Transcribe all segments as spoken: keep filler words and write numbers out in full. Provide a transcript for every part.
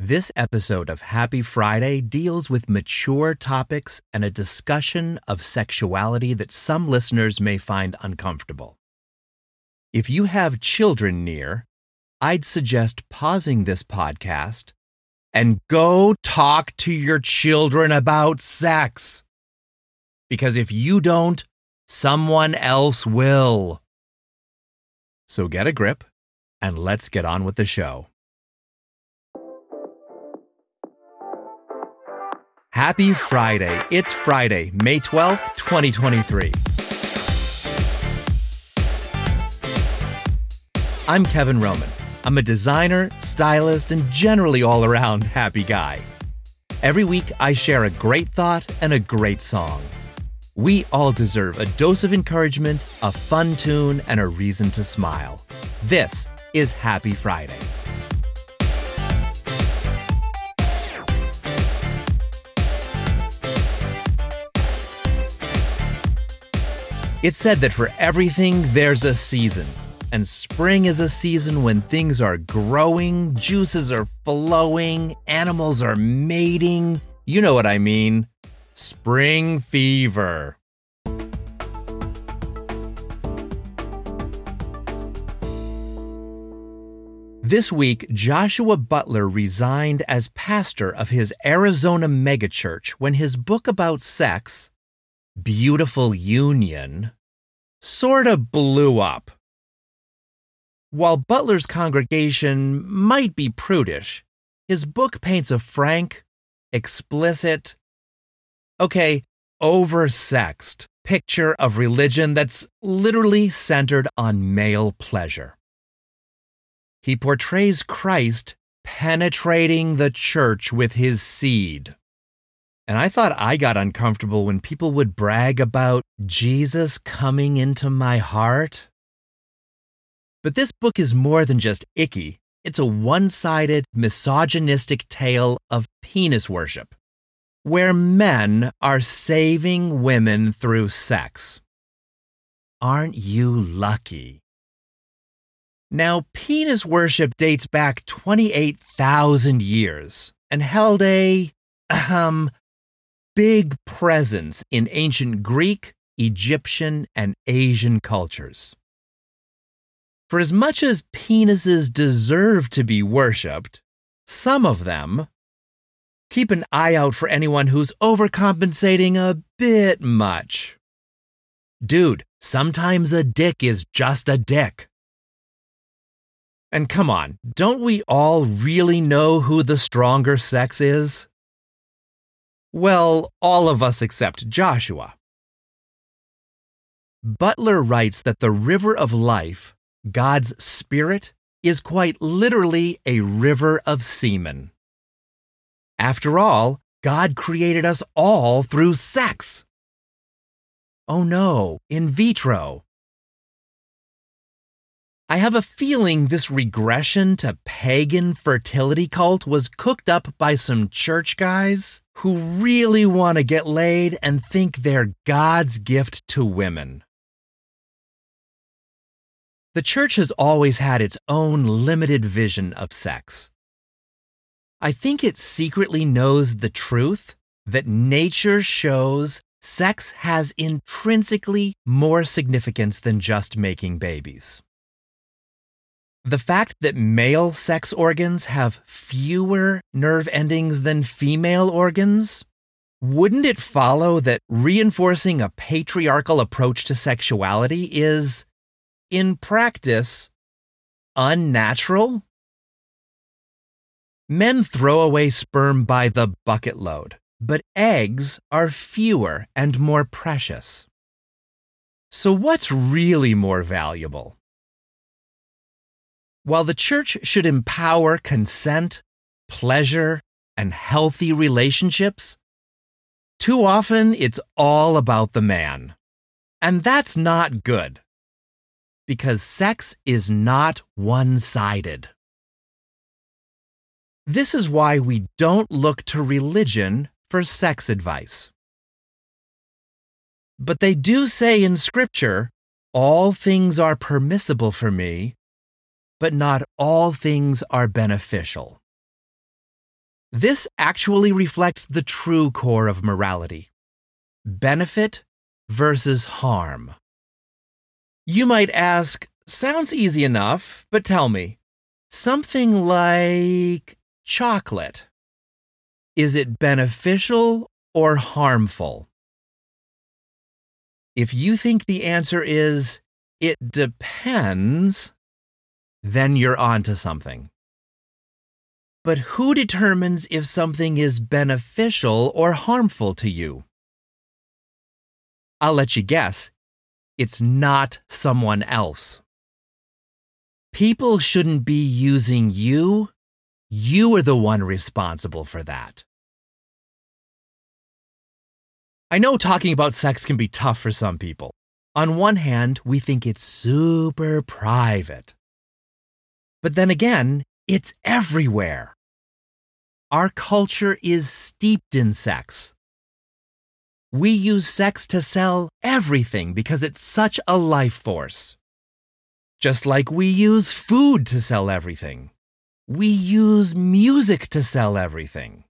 This episode of Happy Friday deals with mature topics and a discussion of sexuality that some listeners may find uncomfortable. If you have children near, I'd suggest pausing this podcast and go talk to your children about sex. Because if you don't, someone else will. So get a grip and let's get on with the show. Happy Friday. It's Friday, May twelfth, twenty twenty-three. I'm Kevin Roman. I'm a designer, stylist, and generally all-around happy guy. Every week, I share a great thought and a great song. We all deserve a dose of encouragement, a fun tune, and a reason to smile. This is Happy Friday. It's said that for everything, there's a season. And spring is a season when things are growing, juices are flowing, animals are mating. You know what I mean. Spring fever. This week, Joshua Butler resigned as pastor of his Arizona megachurch when his book about sex, Beautiful Union, sort of blew up. While Butler's congregation might be prudish, his book paints a frank, explicit, okay, oversexed picture of religion that's literally centered on male pleasure. He portrays Christ penetrating the church with his seed. And I thought I got uncomfortable when people would brag about Jesus coming into my heart. But this book is more than just icky. It's a one-sided, misogynistic tale of penis worship, where men are saving women through sex. Aren't you lucky? Now, penis worship dates back twenty-eight thousand years and held a, um, big presence in ancient Greek, Egyptian, and Asian cultures. For as much as penises deserve to be worshipped, some of them, keep an eye out for anyone who's overcompensating a bit much. Dude, sometimes a dick is just a dick. And come on, don't we all really know who the stronger sex is? Well, all of us except Joshua. Butler writes that the river of life, God's Spirit, is quite literally a river of semen. After all, God created us all through sex. Oh no, in vitro. I have a feeling this regression to pagan fertility cult was cooked up by some church guys who really want to get laid and think they're God's gift to women. The church has always had its own limited vision of sex. I think it secretly knows the truth that nature shows sex has intrinsically more significance than just making babies. The fact that male sex organs have fewer nerve endings than female organs, wouldn't it follow that reinforcing a patriarchal approach to sexuality is, in practice, unnatural? Men throw away sperm by the bucket load, but eggs are fewer and more precious. So what's really more valuable? While the church should empower consent, pleasure, and healthy relationships, too often it's all about the man. And that's not good, because sex is not one-sided. This is why we don't look to religion for sex advice. But they do say in Scripture, all things are permissible for me, but not all things are beneficial. This actually reflects the true core of morality: benefit versus harm. You might ask, sounds easy enough, but tell me, something like chocolate. Is it beneficial or harmful? If you think the answer is, it depends, then you're onto something. But who determines if something is beneficial or harmful to you? I'll let you guess. It's not someone else. People shouldn't be using you. You are the one responsible for that. I know talking about sex can be tough for some people. On one hand, we think it's super private. But then again, it's everywhere. Our culture is steeped in sex. We use sex to sell everything because it's such a life force. Just like we use food to sell everything, we use music to sell everything.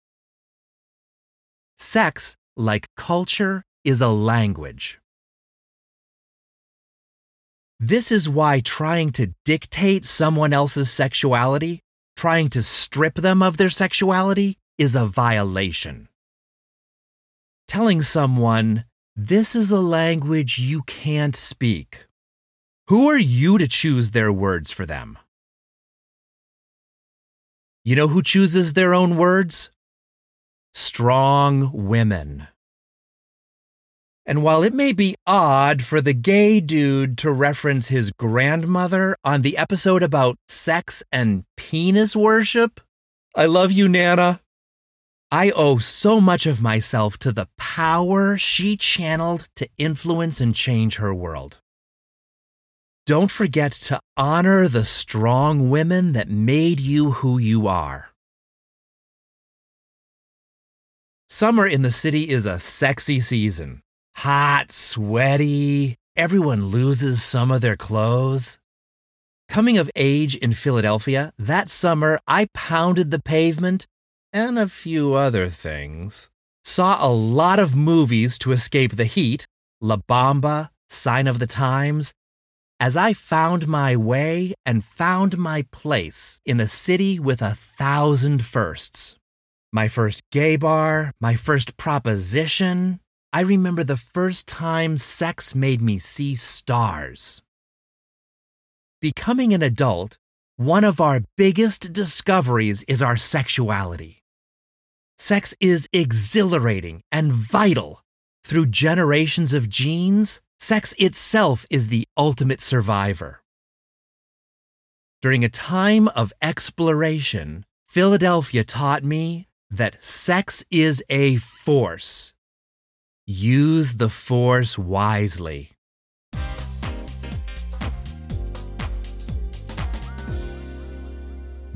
Sex, like culture, is a language. This is why trying to dictate someone else's sexuality, trying to strip them of their sexuality, is a violation. Telling someone, this is a language you can't speak. Who are you to choose their words for them? You know who chooses their own words? Strong women. And while it may be odd for the gay dude to reference his grandmother on the episode about sex and penis worship, I love you, Nana. I owe so much of myself to the power she channeled to influence and change her world. Don't forget to honor the strong women that made you who you are. Summer in the city is a sexy season. Hot, sweaty, everyone loses some of their clothes. Coming of age in Philadelphia, that summer I pounded the pavement and a few other things. Saw a lot of movies to escape the heat, La Bamba, Sign of the Times, as I found my way and found my place in a city with a thousand firsts. My first gay bar, my first proposition. I remember the first time sex made me see stars. Becoming an adult, one of our biggest discoveries is our sexuality. Sex is exhilarating and vital. Through generations of genes, sex itself is the ultimate survivor. During a time of exploration, Philadelphia taught me that sex is a force. Use the force wisely.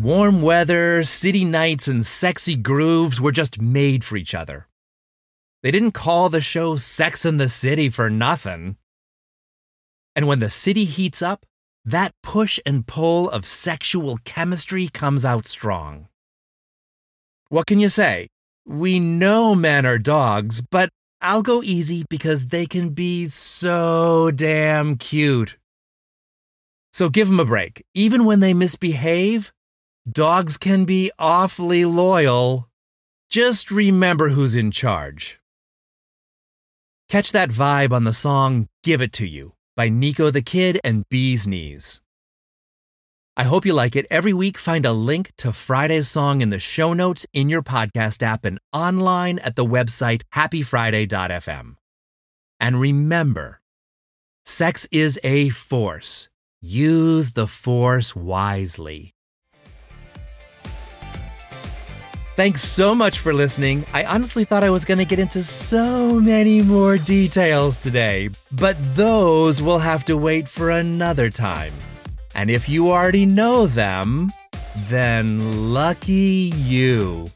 Warm weather, city nights, and sexy grooves were just made for each other. They didn't call the show Sex in the City for nothing. And when the city heats up, that push and pull of sexual chemistry comes out strong. What can you say? We know men are dogs, but I'll go easy because they can be so damn cute. So give them a break. Even when they misbehave, dogs can be awfully loyal. Just remember who's in charge. Catch that vibe on the song Give It To You by Niko The Kid and Bee's Knees. I hope you like it. Every week, find a link to Friday's song in the show notes in your podcast app and online at the website happy friday dot f m. And remember, sex is a force. Use the force wisely. Thanks so much for listening. I honestly thought I was going to get into so many more details today, but those will have to wait for another time. And if you already know them, then lucky you.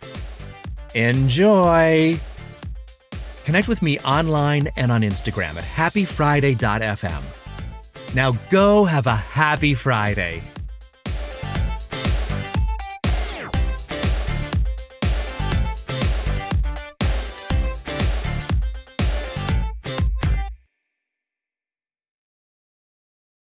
Enjoy! Connect with me online and on Instagram at happy friday dot f m. Now go have a happy Friday.